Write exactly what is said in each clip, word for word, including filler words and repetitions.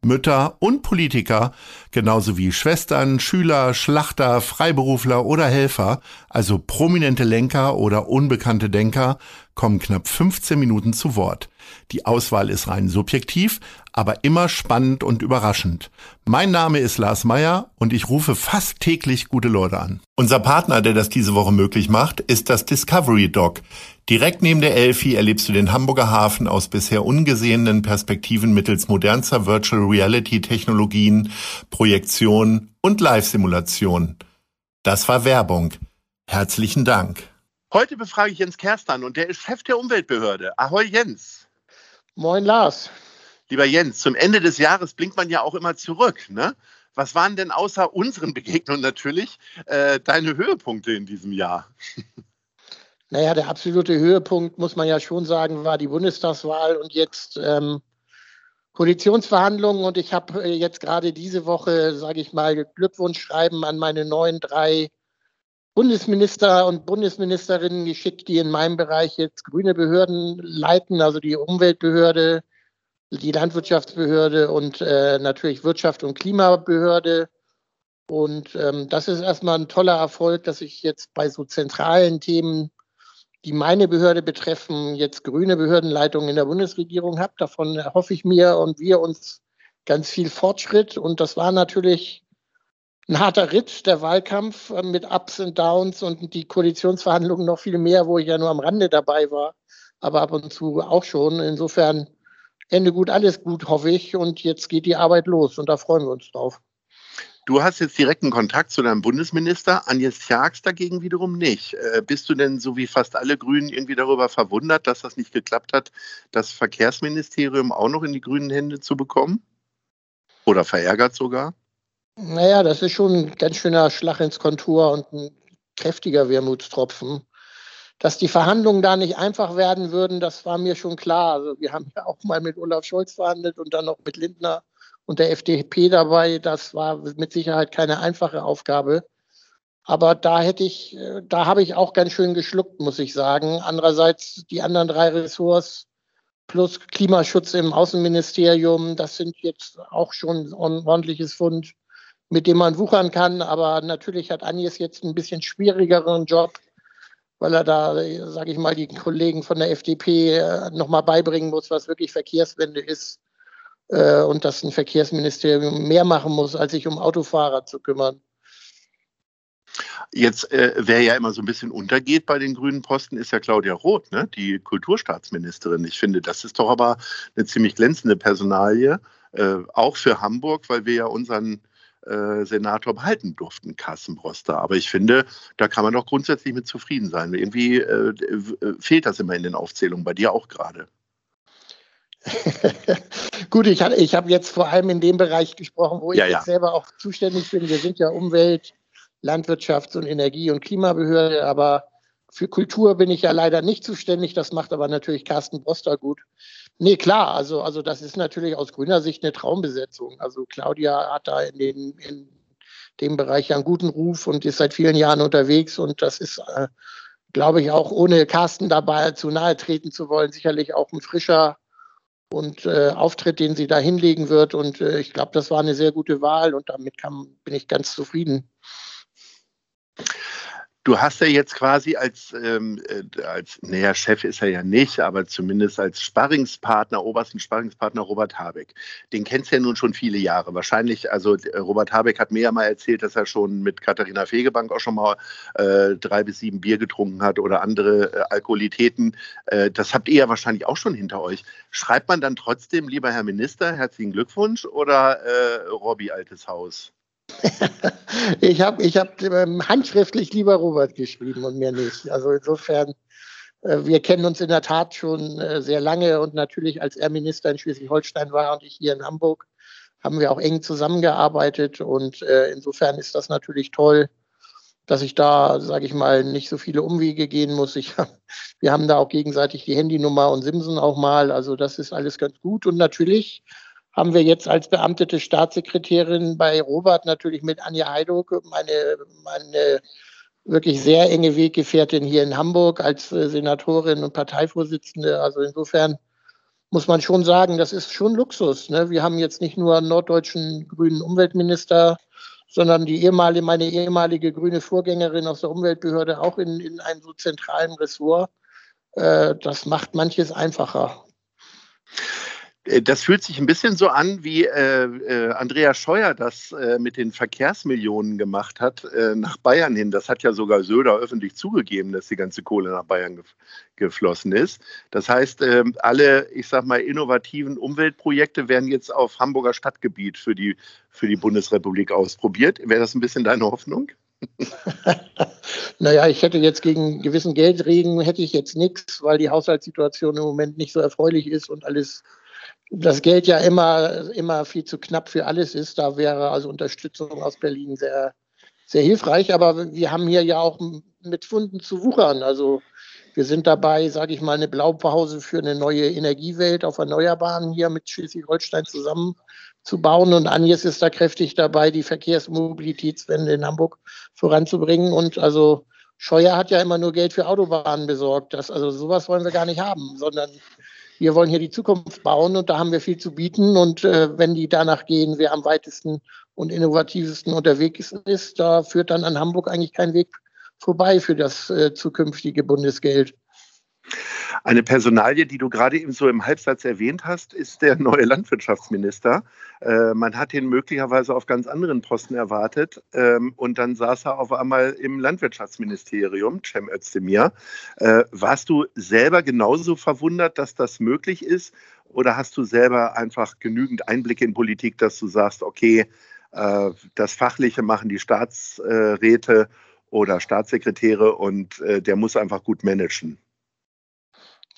Mütter und Politiker, genauso wie Schwestern, Schüler, Schlachter, Freiberufler oder Helfer, also prominente Lenker oder unbekannte Denker, kommen knapp fünfzehn Minuten zu Wort. Die Auswahl ist rein subjektiv, aber immer spannend und überraschend. Mein Name ist Lars Meyer und ich rufe fast täglich gute Leute an. Unser Partner, der das diese Woche möglich macht, ist das Discovery Dock. Direkt neben der Elfi erlebst du den Hamburger Hafen aus bisher ungesehenen Perspektiven mittels modernster Virtual Reality Technologien, Projektionen und Live-Simulationen. Das war Werbung. Herzlichen Dank. Heute befrage ich Jens Kerstan und der ist Chef der Umweltbehörde. Ahoi Jens. Moin Lars. Lieber Jens, zum Ende des Jahres blinkt man ja auch immer zurück, ne? Was waren denn außer unseren Begegnungen natürlich äh, deine Höhepunkte in diesem Jahr? Naja, der absolute Höhepunkt, muss man ja schon sagen, war die Bundestagswahl und jetzt ähm, Koalitionsverhandlungen. Und ich habe jetzt gerade diese Woche, sage ich mal, Glückwunschschreiben an meine neuen drei Bundesminister und Bundesministerinnen geschickt, die in meinem Bereich jetzt grüne Behörden leiten, also die Umweltbehörde, die Landwirtschaftsbehörde und äh, natürlich Wirtschaft- und Klimabehörde. Und ähm, das ist erstmal ein toller Erfolg, dass ich jetzt bei so zentralen Themen, die meine Behörde betreffen, jetzt grüne Behördenleitungen in der Bundesregierung habe. Davon erhoffe ich mir und wir uns ganz viel Fortschritt. Und das war natürlich ein harter Ritt, der Wahlkampf mit Ups und Downs und die Koalitionsverhandlungen noch viel mehr, wo ich ja nur am Rande dabei war, aber ab und zu auch schon. Insofern Ende gut, alles gut, hoffe ich. Und jetzt geht die Arbeit los und da freuen wir uns drauf. Du hast jetzt direkten Kontakt zu deinem Bundesminister, Agnes Scharrenbach dagegen wiederum nicht. Äh, bist du denn so wie fast alle Grünen irgendwie darüber verwundert, dass das nicht geklappt hat, das Verkehrsministerium auch noch in die grünen Hände zu bekommen? Oder verärgert sogar? Naja, das ist schon ein ganz schöner Schlag ins Kontor und ein kräftiger Wermutstropfen. Dass die Verhandlungen da nicht einfach werden würden, das war mir schon klar. Also wir haben ja auch mal mit Olaf Scholz verhandelt und dann noch mit Lindner und der F D P dabei. Das war mit Sicherheit keine einfache Aufgabe. Aber da hätte ich, da habe ich auch ganz schön geschluckt, muss ich sagen. Andererseits die anderen drei Ressorts plus Klimaschutz im Außenministerium, das sind jetzt auch schon ein ordentliches Fund, mit dem man wuchern kann. Aber natürlich hat Agnes jetzt einen bisschen schwierigeren Job, weil er da, sage ich mal, die Kollegen von der F D P nochmal beibringen muss, was wirklich Verkehrswende ist äh, und dass ein Verkehrsministerium mehr machen muss, als sich um Autofahrer zu kümmern. Jetzt, äh, wer ja immer so ein bisschen untergeht bei den grünen Posten, ist ja Claudia Roth, ne? Die Kulturstaatsministerin. Ich finde, das ist doch aber eine ziemlich glänzende Personalie, äh, auch für Hamburg, weil wir ja unseren Senator behalten durften, Carsten Broster. Aber ich finde, da kann man doch grundsätzlich mit zufrieden sein. Irgendwie äh, fehlt das immer in den Aufzählungen, bei dir auch gerade. Gut, ich, ich habe jetzt vor allem in dem Bereich gesprochen, wo ich ja, ja. jetzt selber auch zuständig bin. Wir sind ja Umwelt-, Landwirtschafts- und Energie- und Klimabehörde, aber für Kultur bin ich ja leider nicht zuständig. Das macht aber natürlich Carsten Broster gut. Nee, klar, also, also das ist natürlich aus grüner Sicht eine Traumbesetzung. Also Claudia hat da in, den, in dem Bereich ja einen guten Ruf und ist seit vielen Jahren unterwegs. Und das ist, äh, glaube ich, auch ohne Carsten dabei zu nahe treten zu wollen, sicherlich auch ein frischer und äh, Auftritt, den sie da hinlegen wird. Und äh, ich glaube, das war eine sehr gute Wahl und damit kann, bin ich ganz zufrieden. Du hast ja jetzt quasi als, ähm, als naja, Chef ist er ja nicht, aber zumindest als Sparringspartner, obersten Sparringspartner Robert Habeck. Den kennst du ja nun schon viele Jahre. Wahrscheinlich, also Robert Habeck hat mir ja mal erzählt, dass er schon mit Katharina Fegebank auch schon mal äh, drei bis sieben Bier getrunken hat oder andere äh, Alkoholitäten. Äh, das habt ihr ja wahrscheinlich auch schon hinter euch. Schreibt man dann trotzdem, lieber Herr Minister, herzlichen Glückwunsch oder äh, Robby, altes Haus? ich habe ich hab, ähm, handschriftlich lieber Robert geschrieben und mir nicht. Also insofern, äh, wir kennen uns in der Tat schon äh, sehr lange und natürlich, als er Minister in Schleswig-Holstein war und ich hier in Hamburg, haben wir auch eng zusammengearbeitet und äh, insofern ist das natürlich toll, dass ich da, sage ich mal, nicht so viele Umwege gehen muss. Ich, wir haben da auch gegenseitig die Handynummer und simsen auch mal. Also das ist alles ganz gut. Und natürlich haben wir jetzt als beamtete Staatssekretärin bei Robert natürlich mit Anja Heiduck, meine, meine wirklich sehr enge Weggefährtin hier in Hamburg als Senatorin und Parteivorsitzende. Also insofern muss man schon sagen, das ist schon Luxus, ne? Wir haben jetzt nicht nur einen norddeutschen grünen Umweltminister, sondern die ehemalige, meine ehemalige grüne Vorgängerin aus der Umweltbehörde auch in, in einem so zentralen Ressort. Äh, das macht manches einfacher. Das fühlt sich ein bisschen so an, wie äh, äh, Andreas Scheuer das äh, mit den Verkehrsmillionen gemacht hat, äh, nach Bayern hin. Das hat ja sogar Söder öffentlich zugegeben, dass die ganze Kohle nach Bayern gef- geflossen ist. Das heißt, äh, alle, ich sag mal, innovativen Umweltprojekte werden jetzt auf Hamburger Stadtgebiet für die, für die Bundesrepublik ausprobiert. Wäre das ein bisschen deine Hoffnung? Naja, ich hätte jetzt gegen gewissen Geldregen hätte ich jetzt nichts, weil die Haushaltssituation im Moment nicht so erfreulich ist und alles... Das Geld ja immer, immer viel zu knapp für alles ist. Da wäre also Unterstützung aus Berlin sehr, sehr hilfreich. Aber wir haben hier ja auch mit Funden zu wuchern. Also wir sind dabei, sage ich mal, eine Blaupause für eine neue Energiewelt auf Erneuerbaren hier mit Schleswig-Holstein zusammen zu bauen. Und Agnes ist da kräftig dabei, die Verkehrsmobilitätswende in Hamburg voranzubringen. Und also Scheuer hat ja immer nur Geld für Autobahnen besorgt. Das, also sowas wollen wir gar nicht haben, sondern... Wir wollen hier die Zukunft bauen und da haben wir viel zu bieten. Und äh, wenn die danach gehen, wer am weitesten und innovativsten unterwegs ist, da führt dann an Hamburg eigentlich kein Weg vorbei für das äh, zukünftige Bundesgeld. Eine Personalie, die du gerade eben so im Halbsatz erwähnt hast, ist der neue Landwirtschaftsminister. Äh, man hat ihn möglicherweise auf ganz anderen Posten erwartet. Ähm, und dann saß er auf einmal im Landwirtschaftsministerium, Cem Özdemir. Äh, warst du selber genauso verwundert, dass das möglich ist? Oder hast du selber einfach genügend Einblicke in Politik, dass du sagst, okay, äh, das Fachliche machen die Staatsräte oder Staatssekretäre und äh, der muss einfach gut managen?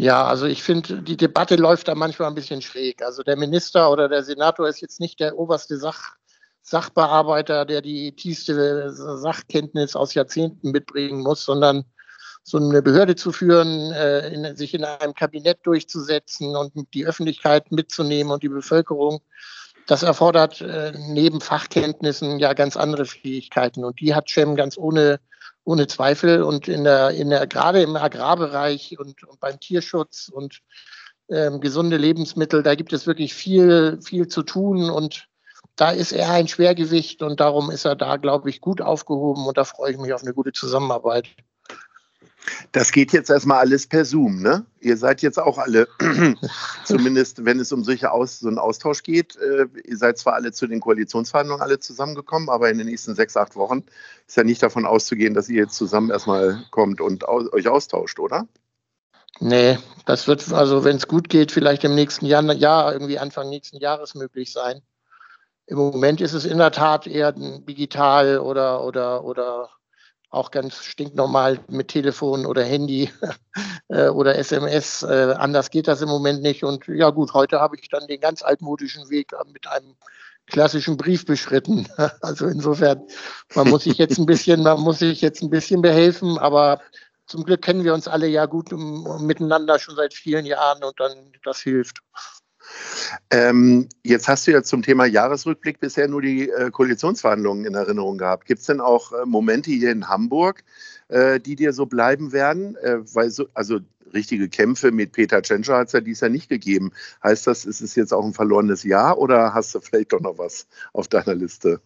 Ja, also ich finde, die Debatte läuft da manchmal ein bisschen schräg. Also der Minister oder der Senator ist jetzt nicht der oberste Sach- Sachbearbeiter, der die tiefste Sachkenntnis aus Jahrzehnten mitbringen muss, sondern so eine Behörde zu führen, äh, in, sich in einem Kabinett durchzusetzen und die Öffentlichkeit mitzunehmen und die Bevölkerung, das erfordert äh, neben Fachkenntnissen ja ganz andere Fähigkeiten. Und die hat Cem ganz ohne Ohne Zweifel und in der, in der, gerade im Agrarbereich und, und beim Tierschutz und ähm, gesunde Lebensmittel, da gibt es wirklich viel, viel zu tun und da ist er ein Schwergewicht und darum ist er da, glaube ich, gut aufgehoben und da freue ich mich auf eine gute Zusammenarbeit. Das geht jetzt erstmal alles per Zoom, ne? Ihr seid jetzt auch alle, zumindest wenn es um solche Aus, so einen Austausch geht, äh, ihr seid zwar alle zu den Koalitionsverhandlungen alle zusammengekommen, aber in den nächsten sechs, acht Wochen ist ja nicht davon auszugehen, dass ihr jetzt zusammen erstmal kommt und au- euch austauscht, oder? Nee, das wird, also wenn es gut geht, vielleicht im nächsten Jahr, ja, irgendwie Anfang nächsten Jahres möglich sein. Im Moment ist es in der Tat eher digital oder, oder, oder, auch ganz stinknormal mit Telefon oder Handy äh, oder S M S. Äh, anders geht das im Moment nicht. Und ja gut, heute habe ich dann den ganz altmodischen Weg mit einem klassischen Brief beschritten. Also insofern, man muss sich jetzt ein bisschen, man muss sich jetzt ein bisschen behelfen, aber zum Glück kennen wir uns alle ja gut um, um, miteinander schon seit vielen Jahren und dann das hilft. Ähm, jetzt hast du ja zum Thema Jahresrückblick bisher nur die äh, Koalitionsverhandlungen in Erinnerung gehabt. Gibt es denn auch äh, Momente hier in Hamburg, äh, die dir so bleiben werden? Äh, weil so, also richtige Kämpfe mit Peter Tschentscher hat es ja dieses Jahr nicht gegeben. Heißt das, ist es jetzt auch ein verlorenes Jahr oder hast du vielleicht doch noch was auf deiner Liste?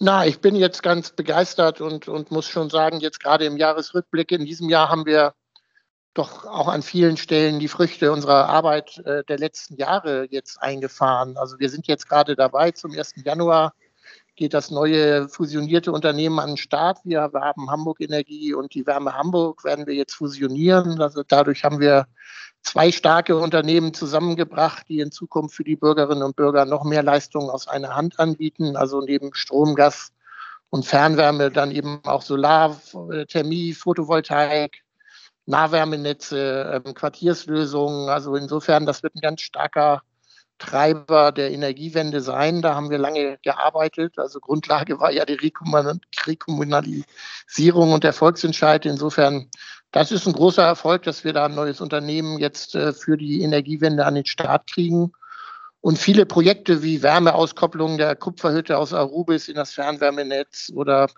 Na, ich bin jetzt ganz begeistert und, und muss schon sagen, jetzt gerade im Jahresrückblick in diesem Jahr haben wir doch auch an vielen Stellen die Früchte unserer Arbeit äh, der letzten Jahre jetzt eingefahren. Also wir sind jetzt gerade dabei, zum ersten Januar geht das neue fusionierte Unternehmen an den Start. Wir haben Hamburg Energie und die Wärme Hamburg werden wir jetzt fusionieren. Also dadurch haben wir zwei starke Unternehmen zusammengebracht, die in Zukunft für die Bürgerinnen und Bürger noch mehr Leistungen aus einer Hand anbieten. Also neben Strom, Gas und Fernwärme dann eben auch Solar, Thermie, Photovoltaik, Nahwärmenetze, Quartierslösungen. Also insofern, das wird ein ganz starker Treiber der Energiewende sein. Da haben wir lange gearbeitet. Also Grundlage war ja die durch Rekommunalisierung und der Volksentscheid. Insofern, das ist ein großer Erfolg, dass wir da ein neues Unternehmen jetzt äh, für die Energiewende an den Start kriegen. Und viele Projekte wie Wärmeauskopplung der Kupferhütte aus Arubis in das Fernwärmenetz oder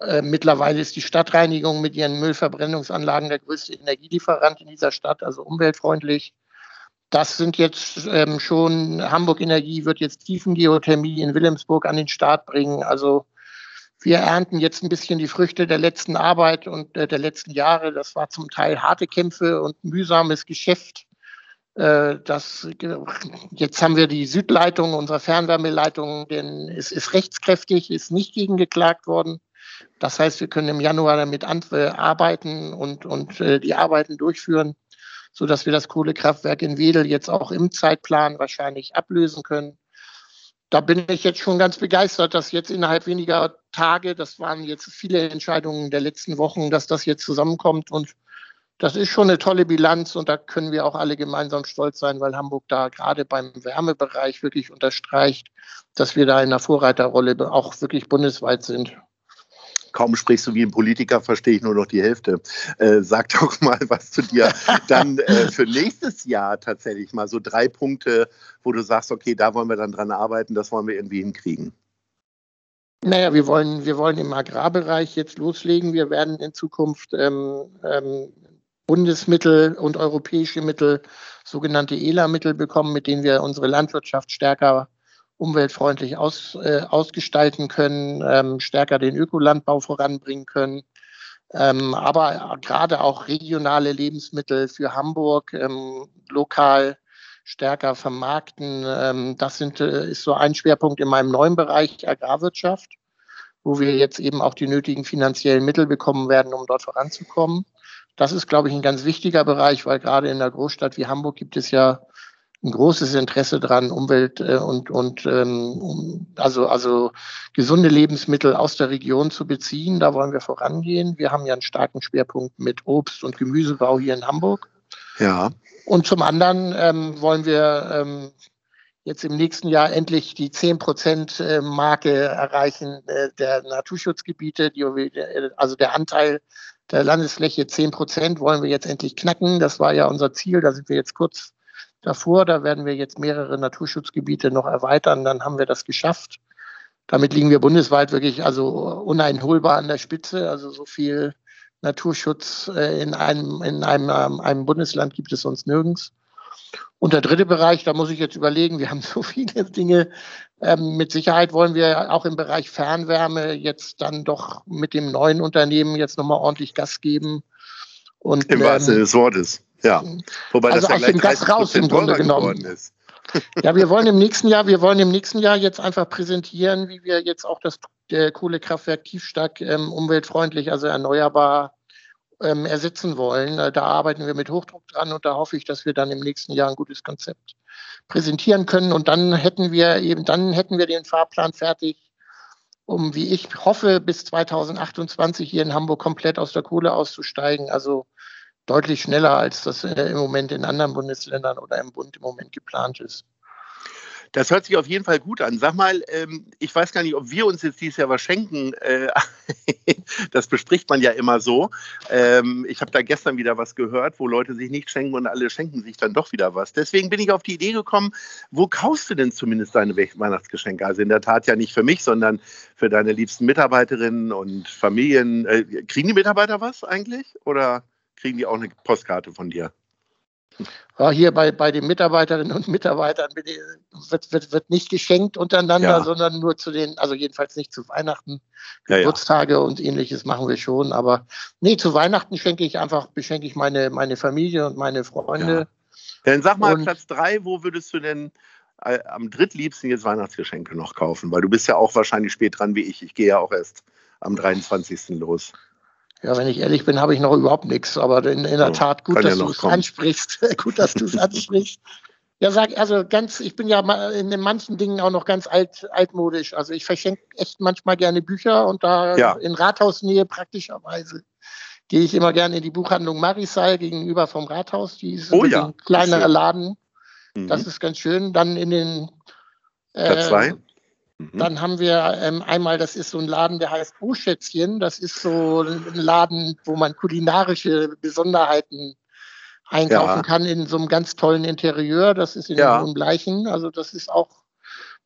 äh, mittlerweile ist die Stadtreinigung mit ihren Müllverbrennungsanlagen der größte Energielieferant in dieser Stadt, also umweltfreundlich. Das sind jetzt ähm, schon, Hamburg Energie wird jetzt Tiefengeothermie in Wilhelmsburg an den Start bringen. Also wir ernten jetzt ein bisschen die Früchte der letzten Arbeit und äh, der letzten Jahre. Das war zum Teil harte Kämpfe und mühsames Geschäft. Das, jetzt haben wir die Südleitung, unsere Fernwärmeleitung, denn es ist rechtskräftig, ist nicht gegengeklagt worden. Das heißt, wir können im Januar damit arbeiten und, und die Arbeiten durchführen, sodass wir das Kohlekraftwerk in Wedel jetzt auch im Zeitplan wahrscheinlich ablösen können. Da bin ich jetzt schon ganz begeistert, dass jetzt innerhalb weniger Tage, das waren jetzt viele Entscheidungen der letzten Wochen, dass das jetzt zusammenkommt und das ist schon eine tolle Bilanz und da können wir auch alle gemeinsam stolz sein, weil Hamburg da gerade beim Wärmebereich wirklich unterstreicht, dass wir da in der Vorreiterrolle auch wirklich bundesweit sind. Kaum sprichst du wie ein Politiker, verstehe ich nur noch die Hälfte. Äh, sag doch mal was zu dir dann äh, für nächstes Jahr tatsächlich mal so drei Punkte, wo du sagst, okay, da wollen wir dann dran arbeiten, das wollen wir irgendwie hinkriegen. Naja, wir wollen, wir wollen im Agrarbereich jetzt loslegen. Wir werden in Zukunft ähm, ähm, Bundesmittel und europäische Mittel, sogenannte E L A-Mittel bekommen, mit denen wir unsere Landwirtschaft stärker umweltfreundlich aus, äh, ausgestalten können, ähm, stärker den Ökolandbau voranbringen können, ähm, aber gerade auch regionale Lebensmittel für Hamburg ähm, lokal stärker vermarkten. Ähm, das sind, äh, ist so ein Schwerpunkt in meinem neuen Bereich Agrarwirtschaft, wo wir jetzt eben auch die nötigen finanziellen Mittel bekommen werden, um dort voranzukommen. Das ist, glaube ich, ein ganz wichtiger Bereich, weil gerade in einer Großstadt wie Hamburg gibt es ja ein großes Interesse dran, Umwelt und, und ähm, also, also gesunde Lebensmittel aus der Region zu beziehen. Da wollen wir vorangehen. Wir haben ja einen starken Schwerpunkt mit Obst- und Gemüsebau hier in Hamburg. Ja. Und zum anderen ähm, wollen wir ähm, jetzt im nächsten Jahr endlich die zehn Prozent-Marke erreichen äh, der Naturschutzgebiete, die, also der Anteil der Landesfläche zehn Prozent wollen wir jetzt endlich knacken. Das war ja unser Ziel. Da sind wir jetzt kurz davor. Da werden wir jetzt mehrere Naturschutzgebiete noch erweitern. Dann haben wir das geschafft. Damit liegen wir bundesweit wirklich also uneinholbar an der Spitze. Also so viel Naturschutz in einem, in einem, einem Bundesland gibt es sonst nirgends. Und der dritte Bereich, da muss ich jetzt überlegen, wir haben so viele Dinge. Ähm, mit Sicherheit wollen wir auch im Bereich Fernwärme jetzt dann doch mit dem neuen Unternehmen jetzt nochmal ordentlich Gas geben. Und, Im ähm, wahrsten Sinne des Wortes, ja. Wobei also das ja gleich dreißig Gas raus im Grunde genommen ist. Ja, wir wollen im nächsten Jahr, wir wollen im nächsten Jahr jetzt einfach präsentieren, wie wir jetzt auch das äh, Kohlekraftwerk Tiefstack ähm, umweltfreundlich, also erneuerbar Ähm, ersetzen wollen. Da arbeiten wir mit Hochdruck dran und da hoffe ich, dass wir dann im nächsten Jahr ein gutes Konzept präsentieren können. Und dann hätten wir eben, dann hätten wir den Fahrplan fertig, um, wie ich hoffe, bis zweitausendachtundzwanzig hier in Hamburg komplett aus der Kohle auszusteigen. Also deutlich schneller, als das äh, im Moment in anderen Bundesländern oder im Bund im Moment geplant ist. Das hört sich auf jeden Fall gut an. Sag mal, ich weiß gar nicht, ob wir uns jetzt dieses Jahr was schenken. Das bespricht man ja immer so. Ich habe da gestern wieder was gehört, wo Leute sich nicht schenken und alle schenken sich dann doch wieder was. Deswegen bin ich auf die Idee gekommen, wo kaufst du denn zumindest deine Weihnachtsgeschenke? Also in der Tat ja nicht für mich, sondern für deine liebsten Mitarbeiterinnen und Familien. Kriegen die Mitarbeiter was eigentlich oder kriegen die auch eine Postkarte von dir? Ja, hier bei, bei den Mitarbeiterinnen und Mitarbeitern wird, wird, wird nicht geschenkt untereinander, ja, sondern nur zu den, also jedenfalls nicht zu Weihnachten, ja, Geburtstage, ja, und ähnliches machen wir schon. Aber nee, zu Weihnachten schenke ich einfach, beschenke ich meine, meine Familie und meine Freunde. Ja. Dann sag mal, und Platz drei, wo würdest du denn am drittliebsten jetzt Weihnachtsgeschenke noch kaufen? Weil du bist ja auch wahrscheinlich spät dran wie ich. Ich gehe ja auch erst am dreiundzwanzigsten los. Ja, wenn ich ehrlich bin, habe ich noch überhaupt nichts. Aber in, in der Tat, gut, dass du es ansprichst. Gut, dass du es ansprichst. Ja, sag, also ganz, ich bin ja in manchen Dingen auch noch ganz alt, altmodisch. Also ich verschenke echt manchmal gerne Bücher und da ja, in Rathausnähe praktischerweise gehe ich immer gerne in die Buchhandlung Marisa gegenüber vom Rathaus. Die ist, oh, ja, ein kleinerer Laden. Mhm. Das ist ganz schön. Dann in den Äh, Platz zwei. Mhm. Dann haben wir ähm, einmal, das ist so ein Laden, der heißt Ohschätzchen. Das ist so ein Laden, wo man kulinarische Besonderheiten einkaufen ja. kann in so einem ganz tollen Interieur. Das ist in ja. so einem Bleichen. Also das ist auch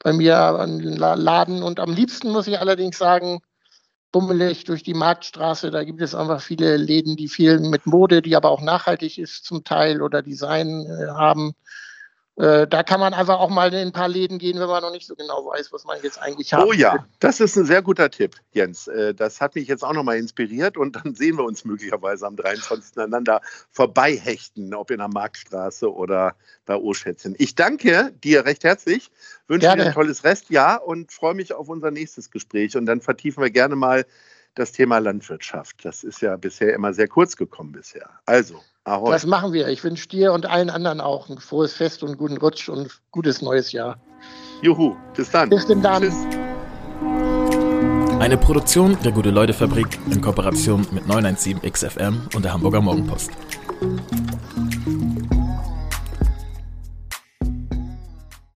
bei mir ein Laden. Und am liebsten muss ich allerdings sagen, bummelig durch die Marktstraße. Da gibt es einfach viele Läden, die viel mit Mode, die aber auch nachhaltig ist zum Teil oder Design äh, haben. Da kann man einfach auch mal in ein paar Läden gehen, wenn man noch nicht so genau weiß, was man jetzt eigentlich hat. Oh ja, das ist ein sehr guter Tipp, Jens. Das hat mich jetzt auch nochmal inspiriert und dann sehen wir uns möglicherweise am dreiundzwanzigsten einander vorbeihechten, ob in der Marktstraße oder bei Ohschätzchen. Ich danke dir recht herzlich, wünsche gerne. dir ein tolles Restjahr und freue mich auf unser nächstes Gespräch. Und dann vertiefen wir gerne mal das Thema Landwirtschaft. Das ist ja bisher immer sehr kurz gekommen bisher. Also. Ahoi. Das machen wir. Ich wünsche dir und allen anderen auch ein frohes Fest und guten Rutsch und ein gutes neues Jahr. Juhu, bis dann. Bis denn dann. Tschüss. Eine Produktion der Gute-Leute-Fabrik in Kooperation mit neun eins sieben X F M und der Hamburger Morgenpost.